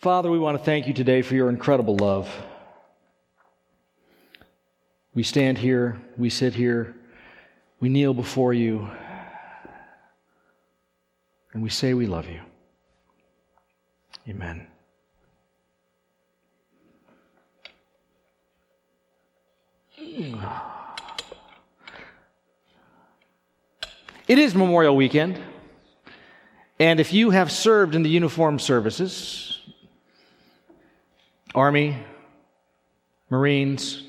Father, we want to thank you today for your incredible love. We stand here, we sit here, we kneel before you, and we say we love you. Amen. It is Memorial Weekend, and if you have served in the uniformed services, Army, Marines,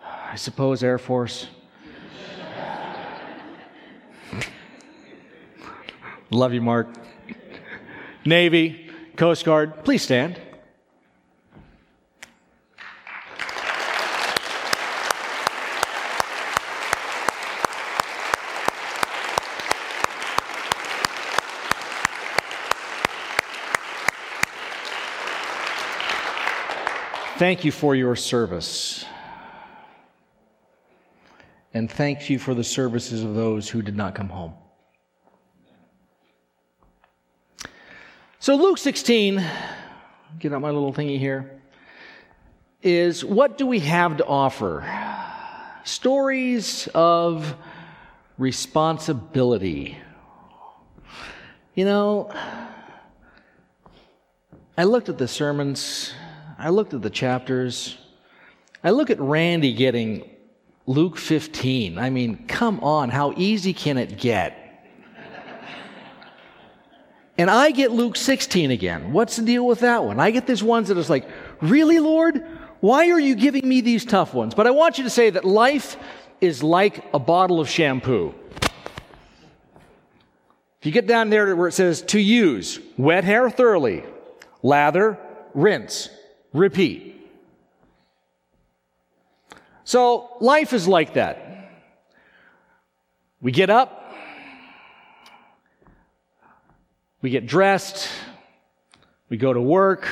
I suppose Air Force, love you, Mark, Navy, Coast Guard, please stand. Thank you for your service, and thank you for the services of those who did not come home. So Luke 16, get out my little thingy here, is what do we have to offer? Stories of responsibility. You know, I looked at the sermons, I looked at the chapters. I look at Randy getting Luke 15. I mean, come on, how easy can it get? And I get Luke 16 again. What's the deal with that one? I get these ones that is like, really, Lord? Why are you giving me these tough ones? But I want you to say that life is like a bottle of shampoo. If you get down there where it says, to use, wet hair thoroughly, lather, rinse, repeat. So life is like that. We get up, we get dressed, we go to work,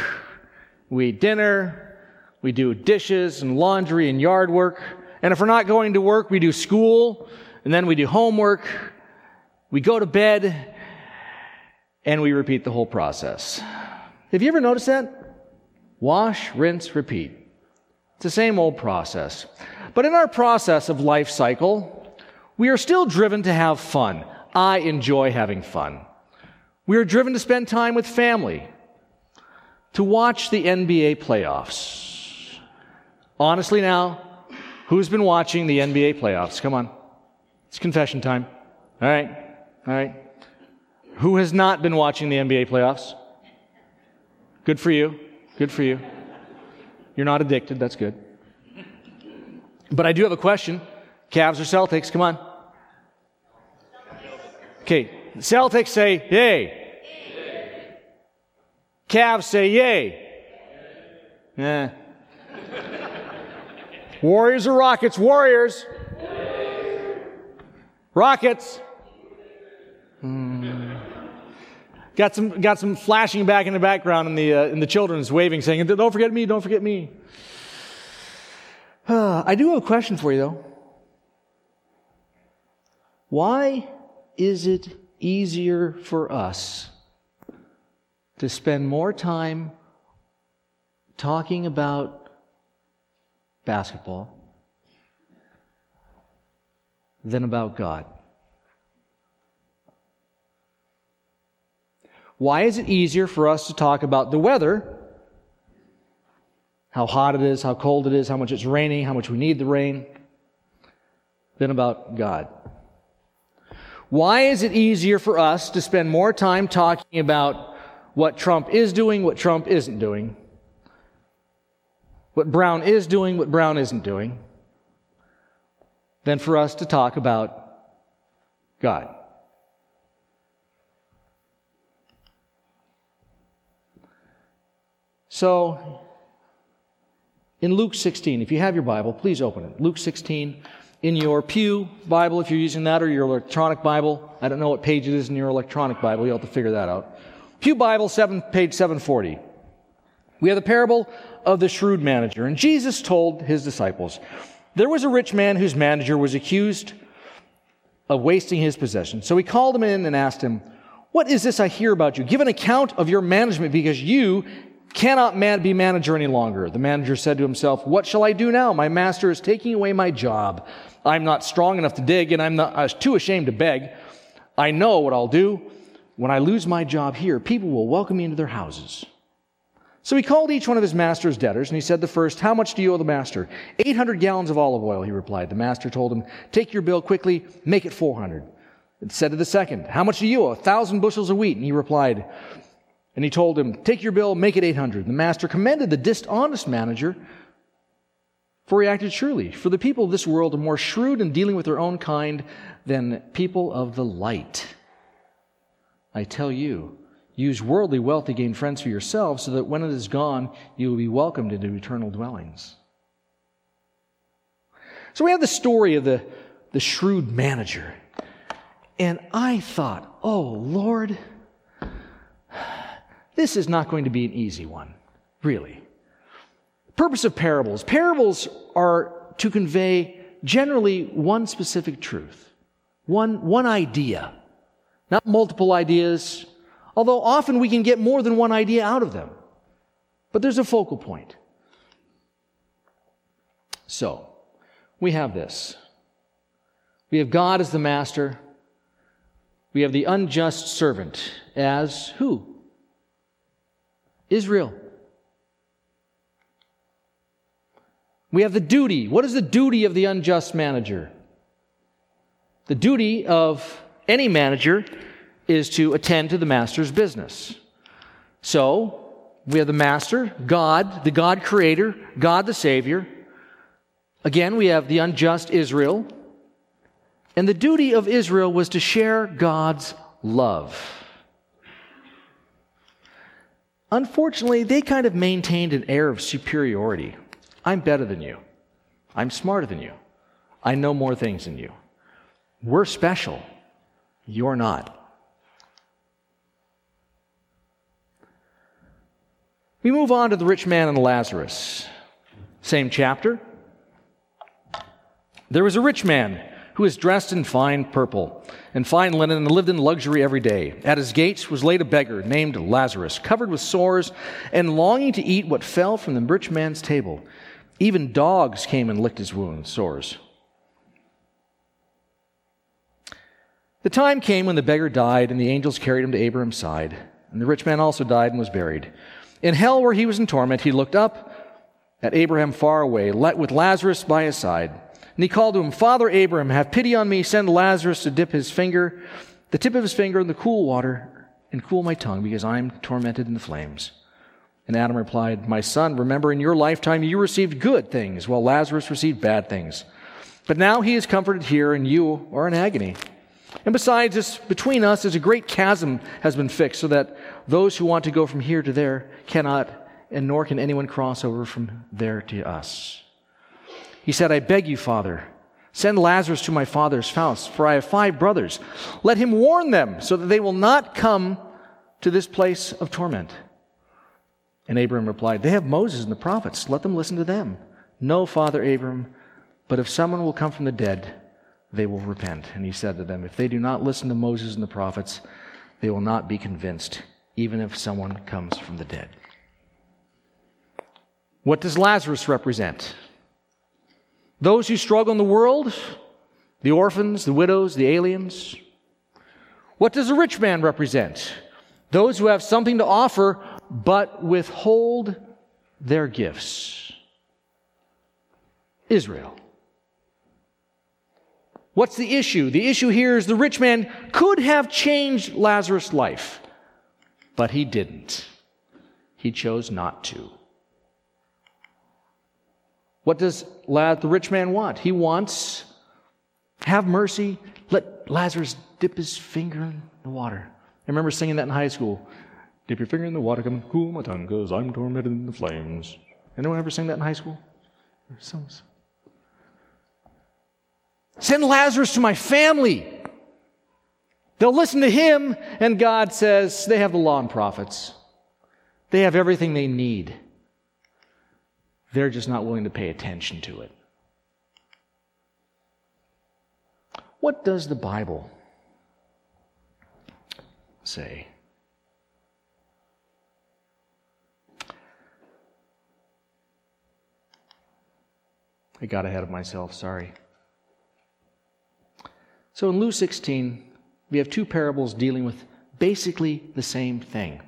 we eat dinner, we do dishes and laundry and yard work, and if we're not going to work, we do school, and then we do homework, we go to bed, and we repeat the whole process. Have you ever noticed that? Wash, rinse, repeat. It's the same old process. But in our process of life cycle, we are still driven to have fun. I enjoy having fun. We are driven to spend time with family, to watch the NBA playoffs. Honestly now, who's been watching the NBA playoffs? Come on. It's confession time. All right. All right. Who has not been watching the NBA playoffs? Good for you. Good for you. You're not addicted. That's good. But I do have a question. Cavs or Celtics? Come on. Okay. Celtics say, yay. Yay. Cavs say, yay. Yay. Warriors or Rockets? Warriors. Yay. Rockets. Got some flashing back in the background in the children's waving, saying, don't forget me, don't forget me. I do have a question for you, though. Why is it easier for us to spend more time talking about basketball than about God? Why is it easier for us to talk about the weather, how hot it is, how cold it is, how much it's raining, how much we need the rain, than about God? Why is it easier for us to spend more time talking about what Trump is doing, what Trump isn't doing, what Brown is doing, what Brown isn't doing, than for us to talk about God? So, in Luke 16, if you have your Bible, please open it. Luke 16, in your pew Bible, if you're using that, or your electronic Bible. I don't know what page it is in your electronic Bible. You'll have to figure that out. Pew Bible, page 740. We have the parable of the shrewd manager. And Jesus told his disciples, there was a rich man whose manager was accused of wasting his possessions. So he called him in and asked him, What is this I hear about you? Give an account of your management, because you cannot be manager any longer. The manager said to himself, what shall I do now? My master is taking away my job. I'm not strong enough to dig, and I was too ashamed to beg. I know what I'll do. When I lose my job here, people will welcome me into their houses. So he called each one of his master's debtors, and he said the first, how much do you owe the master? 800 gallons of olive oil, he replied. The master told him, take your bill quickly, make it 400. It said to the second, how much do you owe? 1,000 bushels of wheat. And he replied, and he told him, take your bill, make it 800. The master commended the dishonest manager, for he acted surely. For the people of this world are more shrewd in dealing with their own kind than people of the light. I tell you, use worldly wealth to gain friends for yourselves, so that when it is gone, you will be welcomed into eternal dwellings. So we have the story of the shrewd manager. And I thought, oh, Lord, this is not going to be an easy one, really. The purpose of parables. Parables are to convey generally one specific truth, one idea, not multiple ideas, although often we can get more than one idea out of them. But there's a focal point. So, we have this. We have God as the master. We have the unjust servant as who? Israel. We have the duty. What is the duty of the unjust manager? The duty of any manager is to attend to the master's business. So, we have the master, God, the God creator, God the Savior. Again, we have the unjust Israel. And the duty of Israel was to share God's love. Unfortunately, they kind of maintained an air of superiority. I'm better than you. I'm smarter than you. I know more things than you. We're special. You're not. We move on to the rich man and Lazarus. Same chapter. There was a rich man who was dressed in fine purple and fine linen and lived in luxury every day. At his gates was laid a beggar named Lazarus, covered with sores and longing to eat what fell from the rich man's table. Even dogs came and licked his wounds, sores. The time came when the beggar died, and the angels carried him to Abraham's side. And the rich man also died and was buried. In hell, where he was in torment, he looked up at Abraham far away, with Lazarus by his side. And he called to him, Father Abraham, have pity on me. Send Lazarus to dip his finger, the tip of his finger in the cool water, and cool my tongue, because I am tormented in the flames. And Adam replied, My son, remember in your lifetime you received good things, while Lazarus received bad things. But now he is comforted here, and you are in agony. And besides, this, between us is a great chasm has been fixed, so that those who want to go from here to there cannot, and nor can anyone cross over from there to us. He said, I beg you, Father, send Lazarus to my father's house, for I have 5 brothers. Let him warn them, so that they will not come to this place of torment. And Abraham replied, They have Moses and the prophets. Let them listen to them. No, Father Abraham, but if someone will come from the dead, they will repent. And he said to them, If they do not listen to Moses and the prophets, they will not be convinced, even if someone comes from the dead. What does Lazarus represent? Those who struggle in the world, the orphans, the widows, the aliens. What does a rich man represent? Those who have something to offer, but withhold their gifts. Israel. What's the issue? The issue here is the rich man could have changed Lazarus' life, but he didn't. He chose not to. What does the rich man want? He wants, have mercy, let Lazarus dip his finger in the water. I remember singing that in high school. Dip your finger in the water, come and cool my tongue, because I'm tormented in the flames. Anyone ever sing that in high school? Or so-and-so. Send Lazarus to my family. They'll listen to him. And God says, they have the law and prophets. They have everything they need. They're just not willing to pay attention to it. What does the Bible say. I got ahead of myself, sorry. So in Luke 16, we have two parables dealing with basically the same thing.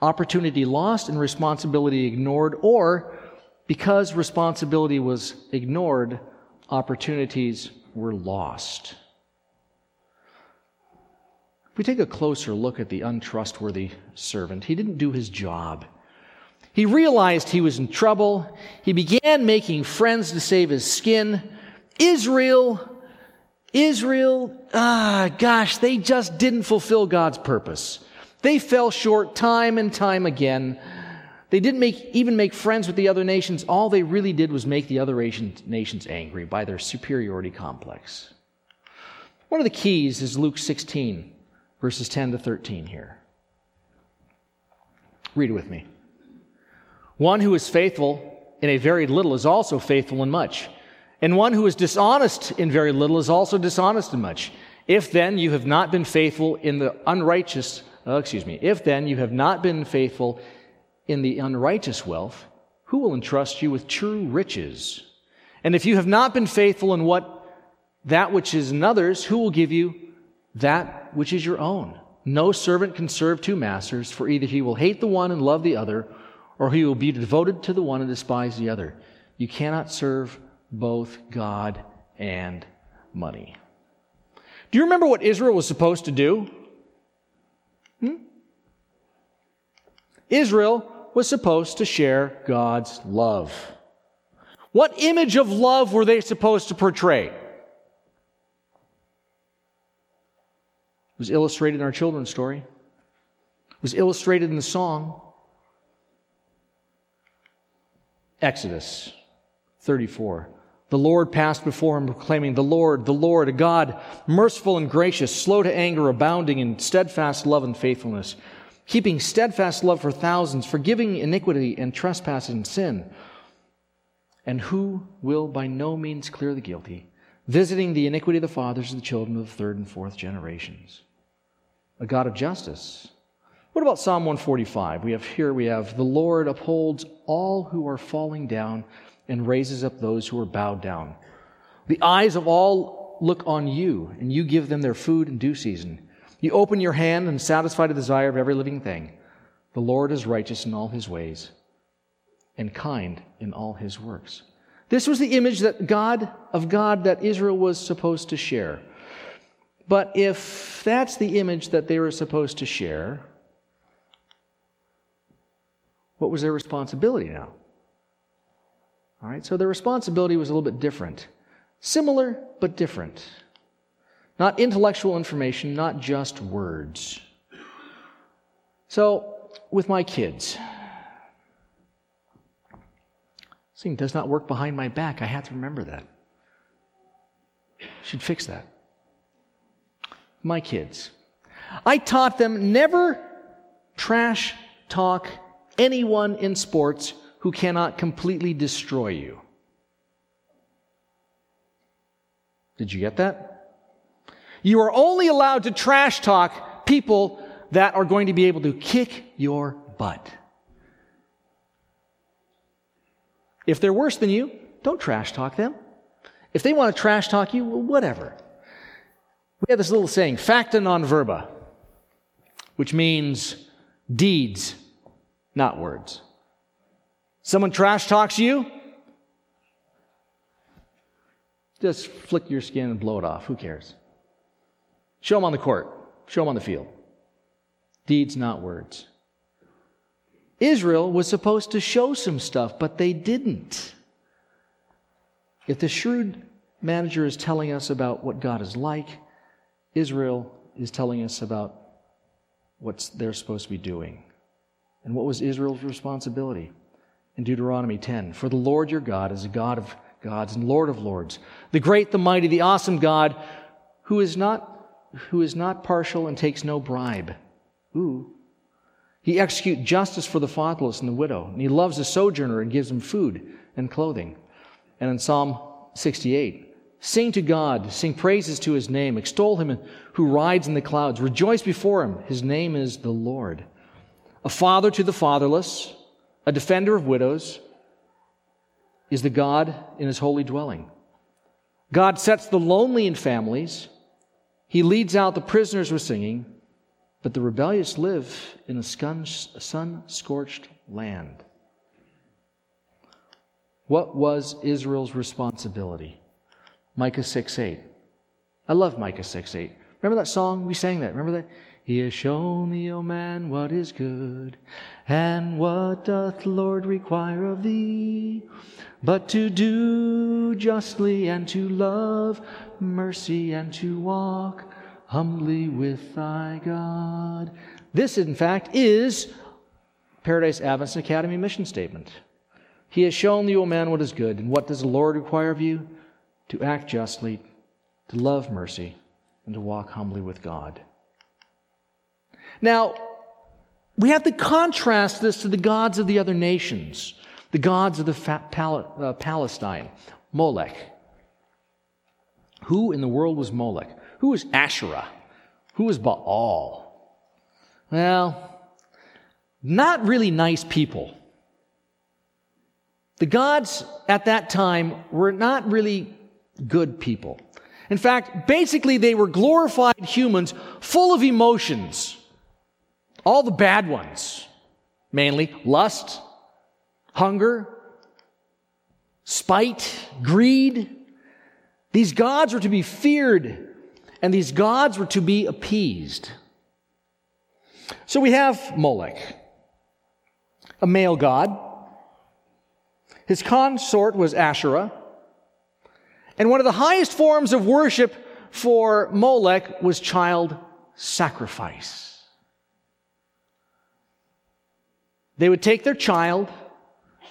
Opportunity lost and responsibility ignored, or because responsibility was ignored, opportunities were lost. If we take a closer look at the untrustworthy servant, he didn't do his job. He realized he was in trouble. He began making friends to save his skin. Israel, they just didn't fulfill God's purpose. They fell short time and time again. They didn't even make friends with the other nations. All they really did was make the other nations angry by their superiority complex. One of the keys is Luke 16, verses 10 to 13 here. Read it with me. One who is faithful in a very little is also faithful in much. And one who is dishonest in very little is also dishonest in much. If then you have not been faithful in the unrighteous wealth, who will entrust you with true riches? And if you have not been faithful in that which is another's, who will give you that which is your own? No servant can serve two masters, for either he will hate the one and love the other, or he will be devoted to the one and despise the other. You cannot serve both God and money. Do you remember what Israel was supposed to do? Israel was supposed to share God's love. What image of love were they supposed to portray? It was illustrated in our children's story. It was illustrated in the song. Exodus 34. The Lord passed before him, proclaiming, the Lord, a God merciful and gracious, slow to anger, abounding in steadfast love and faithfulness, keeping steadfast love for thousands, forgiving iniquity and trespasses and sin, and who will by no means clear the guilty, visiting the iniquity of the fathers and the children of the third and fourth generations. A God of justice. What about Psalm 145? We have, the Lord upholds all who are falling down and raises up those who are bowed down. The eyes of all look on you, and you give them their food in due season. You open your hand and satisfy the desire of every living thing. The Lord is righteous in all his ways and kind in all his works. This was the image of God that Israel was supposed to share. But if that's the image that they were supposed to share, what was their responsibility now? All right, so their responsibility was a little bit different. Similar, but different. Not intellectual information, not just words. So, with my kids, this thing does not work behind my back. I have to remember that. Should fix that. My kids. I taught them never trash talk anyone in sports who cannot completely destroy you. Did you get that? You are only allowed to trash talk people that are going to be able to kick your butt. If they're worse than you, don't trash talk them. If they want to trash talk you, well, whatever. We have this little saying, facta non verba, which means deeds, not words. Someone trash talks you, just flick your skin and blow it off. Who cares? Show them on the court. Show them on the field. Deeds, not words. Israel was supposed to show some stuff, but they didn't. If the shrewd manager is telling us about what God is like, Israel is telling us about what they're supposed to be doing. And what was Israel's responsibility? In Deuteronomy 10, for the Lord your God is a God of gods and Lord of lords, the great, the mighty, the awesome God, who is not partial and takes no bribe. Ooh. He executes justice for the fatherless and the widow, and he loves the sojourner and gives him food and clothing. And in Psalm 68, Sing to God, sing praises to His name, extol Him who rides in the clouds, rejoice before Him, His name is the Lord. A father to the fatherless, a defender of widows, is the God in His holy dwelling. God sets the lonely in families, He leads out the prisoners with singing, but the rebellious live in a sun-scorched land. What was Israel's responsibility? Micah 6.8. I love Micah 6.8. Remember that song? We sang that. Remember that? He has shown thee, O man, what is good, and what doth the Lord require of thee, but to do justly, and to love mercy, and to walk humbly with thy God. This, in fact, is Paradise Adventist Academy mission statement. He has shown thee, O man, what is good, and what does the Lord require of you? To act justly, to love mercy, and to walk humbly with God. Now, we have to contrast this to the gods of the other nations, the gods of the Palestine, Molech. Who in the world was Molech? Who was Asherah? Who was Baal? Well, not really nice people. The gods at that time were not really good people. In fact, basically they were glorified humans full of emotions. All the bad ones, mainly lust, hunger, spite, greed. These gods were to be feared, and these gods were to be appeased. So we have Molech, a male god. His consort was Asherah. And one of the highest forms of worship for Molech was child sacrifice. They would take their child,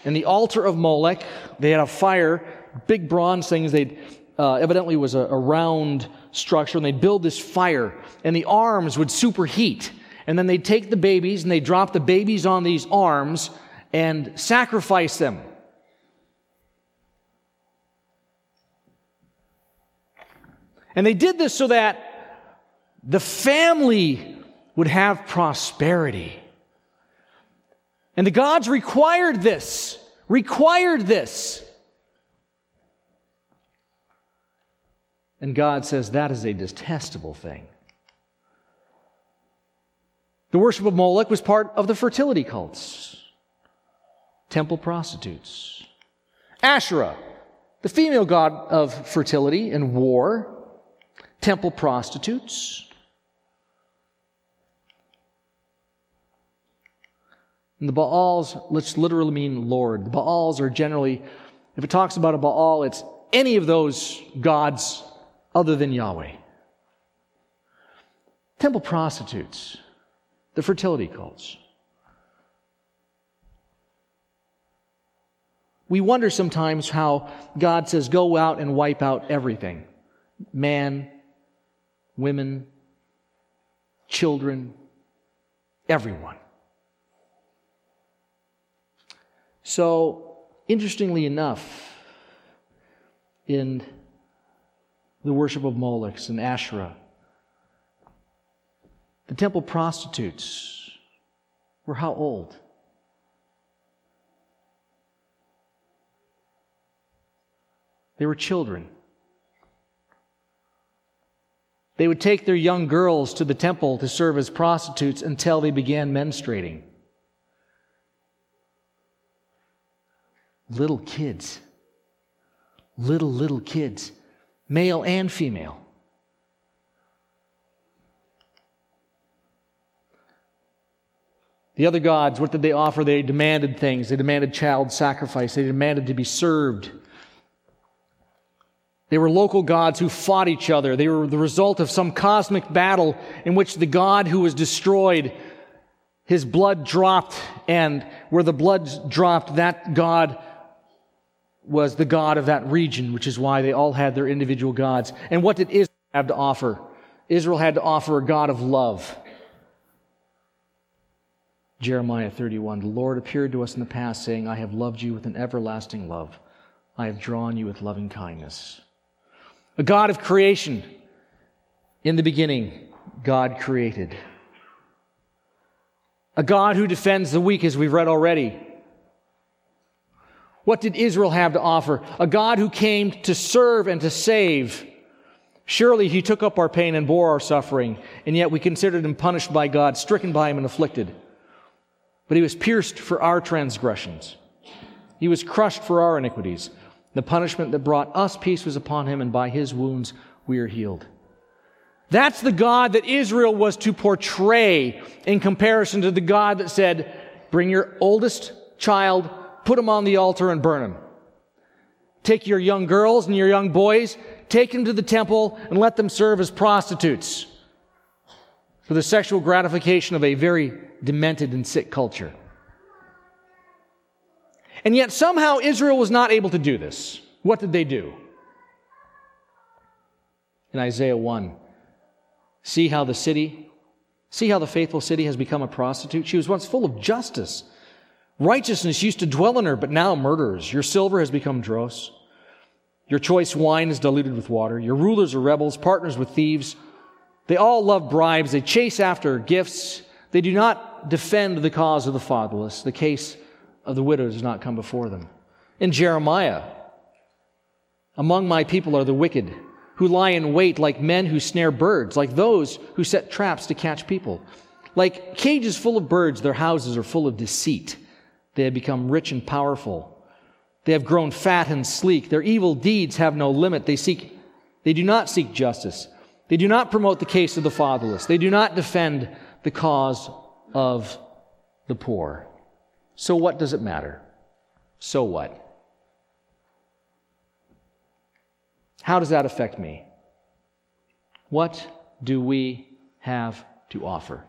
and the altar of Molech, they had a fire, big bronze things, they evidently was a round structure, and they'd build this fire, and the arms would superheat. And then they'd take the babies, and they'd drop the babies on these arms and sacrifice them. And they did this so that the family would have prosperity. And the gods required this. And God says that is a detestable thing. The worship of Molech was part of the fertility cults, temple prostitutes. Asherah, the female god of fertility and war, temple prostitutes. And the Baals, which literally mean Lord. The Baals are generally, if it talks about a Baal, it's any of those gods other than Yahweh. Temple prostitutes, the fertility cults. We wonder sometimes how God says, go out and wipe out everything. Man, women, children, everyone. So, interestingly enough, in the worship of Molech and Asherah, the temple prostitutes were how old? They were children. They would take their young girls to the temple to serve as prostitutes until they began menstruating. Little kids. Little kids. Male and female. The other gods, what did they offer? They demanded things. They demanded child sacrifice. They demanded to be served. They were local gods who fought each other. They were the result of some cosmic battle in which the god who was destroyed, his blood dropped, and where the blood dropped, that god was the god of that region, which is why they all had their individual gods. And what did Israel have to offer? Israel had to offer a god of love. Jeremiah 31, the Lord appeared to us in the past, saying, I have loved you with an everlasting love. I have drawn you with loving kindness. a God of creation. In the beginning, God created. A God who defends the weak, as we've read already. What did Israel have to offer? A God who came to serve and to save. Surely He took up our pain and bore our suffering, and yet we considered Him punished by God, stricken by Him and afflicted. But He was pierced for our transgressions. He was crushed for our iniquities. The punishment that brought us peace was upon Him, and by His wounds we are healed. That's the God that Israel was to portray in comparison to the God that said, bring your oldest child, put him on the altar and burn him. Take your young girls and your young boys, take them to the temple and let them serve as prostitutes for the sexual gratification of a very demented and sick culture. And yet somehow Israel was not able to do this. What did they do? In Isaiah 1, see how the faithful city has become a prostitute? She was once full of justice. Righteousness used to dwell in her, but now murderers. Your silver has become dross. Your choice wine is diluted with water. Your rulers are rebels, partners with thieves. They all love bribes. They chase after gifts. They do not defend the cause of the fatherless. The case of the widow does not come before them. In Jeremiah, among my people are the wicked, who lie in wait like men who snare birds, like those who set traps to catch people. Like cages full of birds, their houses are full of deceit. They have become rich and powerful. They have grown fat and sleek. Their evil deeds have no limit. They do not seek justice. They do not promote the case of the fatherless. They do not defend the cause of the poor. So what does it matter? So what? How does that affect me? What do we have to offer?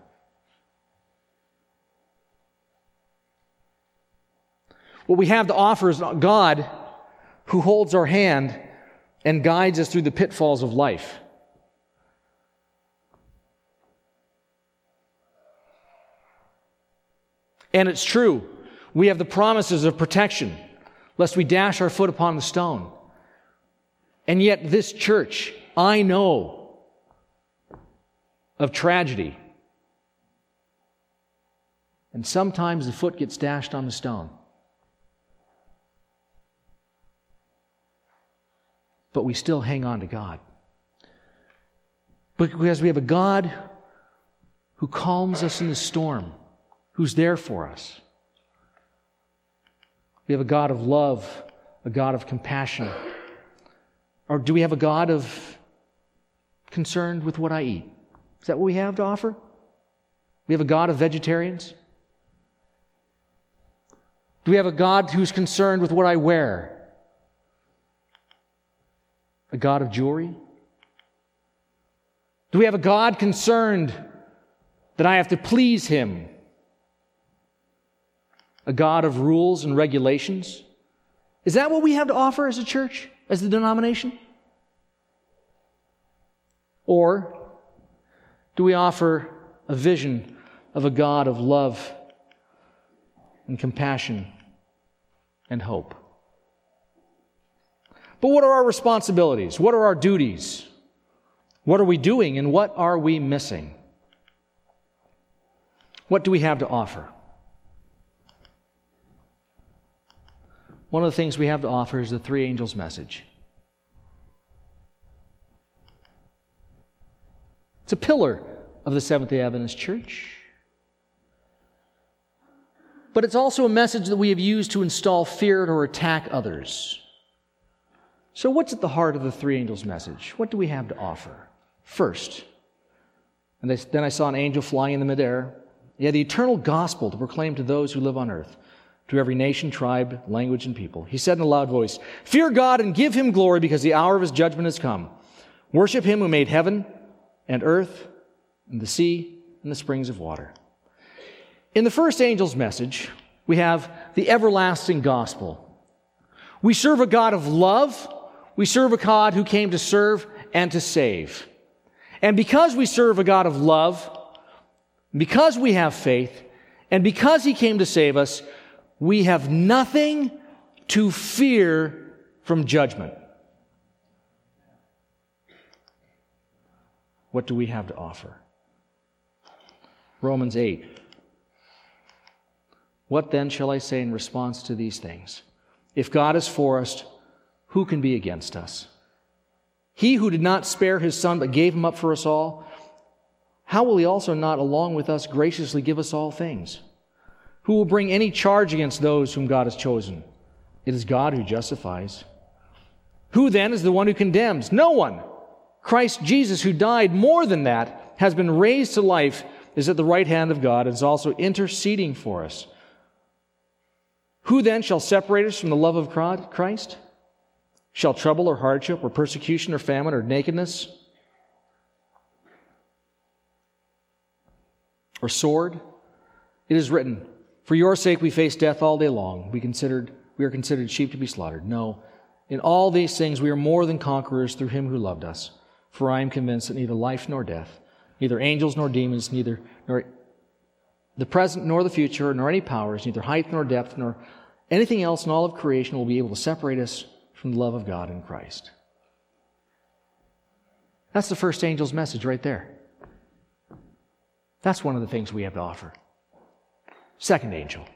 What we have to offer is God who holds our hand and guides us through the pitfalls of life. And it's true, we have the promises of protection, lest we dash our foot upon the stone. And yet this church, I know of tragedy. And sometimes the foot gets dashed on the stone. But we still hang on to God. Because we have a God who calms us in the storm, who's there for us. We have a God of love, a God of compassion. Or do we have a God of concerned with what I eat? Is that what we have to offer? We have a God of vegetarians? Do we have a God who's concerned with what I wear? A God of jewelry? Do we have a God concerned that I have to please Him? A God of rules and regulations? Is that what we have to offer as a church, as the denomination? Or do we offer a vision of a God of love and compassion and hope? But what are our responsibilities? What are our duties? What are we doing and what are we missing? What do we have to offer? One of the things we have to offer is the three angels' message. It's a pillar of the Seventh-day Adventist Church. But it's also a message that we have used to instill fear or attack others. So what's at the heart of the three angels' message? What do we have to offer? First, and then I saw an angel flying in the midair. Yeah, the eternal gospel to proclaim to those who live on earth, to every nation, tribe, language, and people. He said in a loud voice, "Fear God and give Him glory because the hour of His judgment has come. Worship Him who made heaven and earth and the sea and the springs of water." In the first angel's message, we have the everlasting gospel. We serve a God of love. We serve a God who came to serve and to save. And because we serve a God of love, because we have faith, and because He came to save us, we have nothing to fear from judgment. What do we have to offer? Romans 8. What then shall I say in response to these things? If God is for us, who can be against us? He who did not spare his Son but gave him up for us all, how will he also not along with us graciously give us all things? Who will bring any charge against those whom God has chosen? It is God who justifies. Who then is the one who condemns? No one. Christ Jesus, who died, more than that, has been raised to life, is at the right hand of God, and is also interceding for us. Who then shall separate us from the love of Christ? Shall trouble or hardship or persecution or famine or nakedness or sword? It is written, for your sake we face death all day long. We are considered sheep to be slaughtered. No, in all these things we are more than conquerors through him who loved us. For I am convinced that neither life nor death, neither angels nor demons, nor the present nor the future, nor any powers, neither height nor depth, nor anything else in all of creation will be able to separate us from the love of God in Christ. That's the first angel's message right there. That's one of the things we have to offer. Second angel.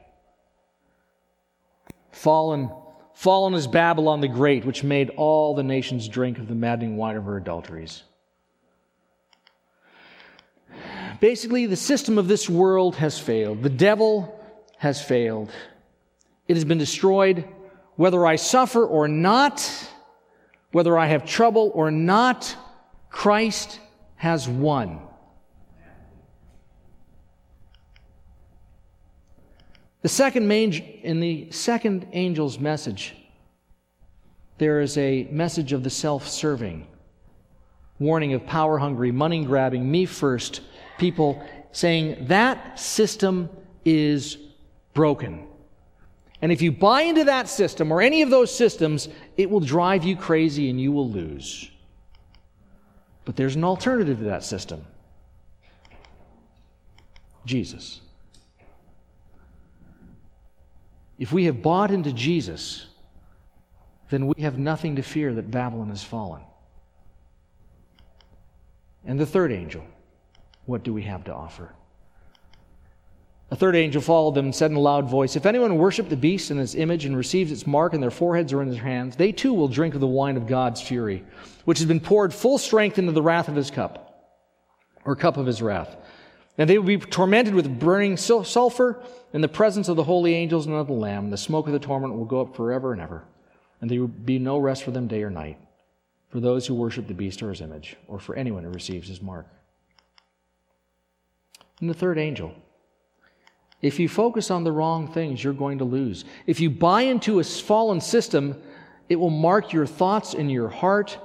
Fallen is Babylon the Great, which made all the nations drink of the maddening wine of her adulteries. Basically, the system of this world has failed. The devil has failed. It has been destroyed. Whether I suffer or not, whether I have trouble or not, Christ has won. In the second angel's message, there is a message of the self-serving, warning of power-hungry, money-grabbing, me-first people, saying that system is broken. And if you buy into that system or any of those systems, it will drive you crazy and you will lose. But there's an alternative to that system. Jesus. If we have bought into Jesus, then we have nothing to fear that Babylon has fallen. And the third angel, what do we have to offer? A third angel followed them and said in a loud voice, if anyone worship the beast and his image and receives its mark in their foreheads or in their hands, they too will drink of the wine of God's fury, which has been poured full strength into the wrath of his cup, or cup of his wrath. And they will be tormented with burning sulfur in the presence of the holy angels and of the Lamb. And the smoke of the torment will go up forever and ever. And there will be no rest for them day or night, for those who worship the beast or his image, or for anyone who receives his mark. And the third angel. If you focus on the wrong things, you're going to lose. If you buy into a fallen system, it will mark your thoughts and your heart.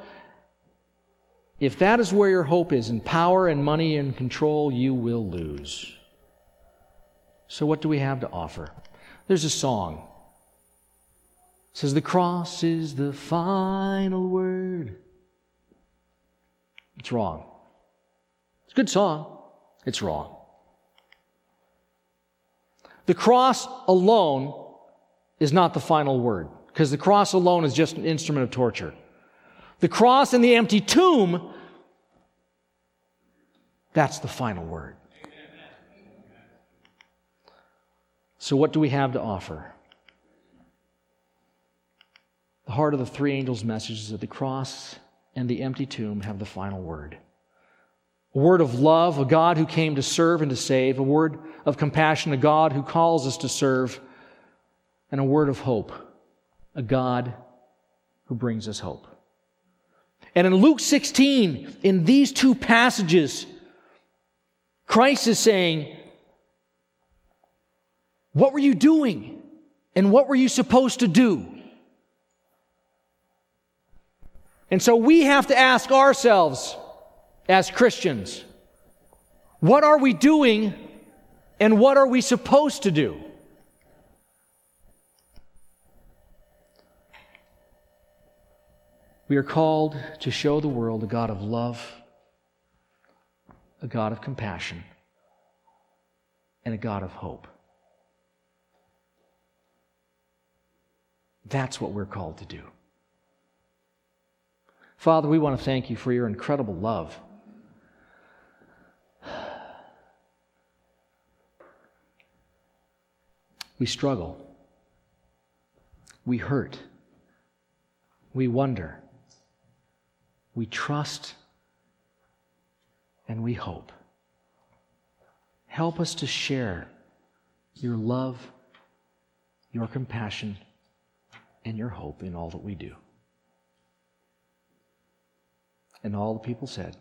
If that is where your hope is, in power and money and control, you will lose. So what do we have to offer? There's a song. It says, the cross is the final word. It's wrong. It's a good song. It's wrong. The cross alone is not the final word, because the cross alone is just an instrument of torture. The cross and the empty tomb, that's the final word. So what do we have to offer? The heart of the three angels' message is that the cross and the empty tomb have the final word. A word of love, a God who came to serve and to save, a word of compassion, a God who calls us to serve, and a word of hope, a God who brings us hope. And in Luke 16, in these two passages, Christ is saying, what were you doing? And what were you supposed to do? And so we have to ask ourselves as Christians, what are we doing and what are we supposed to do? We are called to show the world a God of love, a God of compassion, and a God of hope. That's what we're called to do. Father, we want to thank you for your incredible love. We struggle. We hurt. We wonder. We trust. And we hope. Help us to share your love, your compassion, and your hope in all that we do. And all the people said,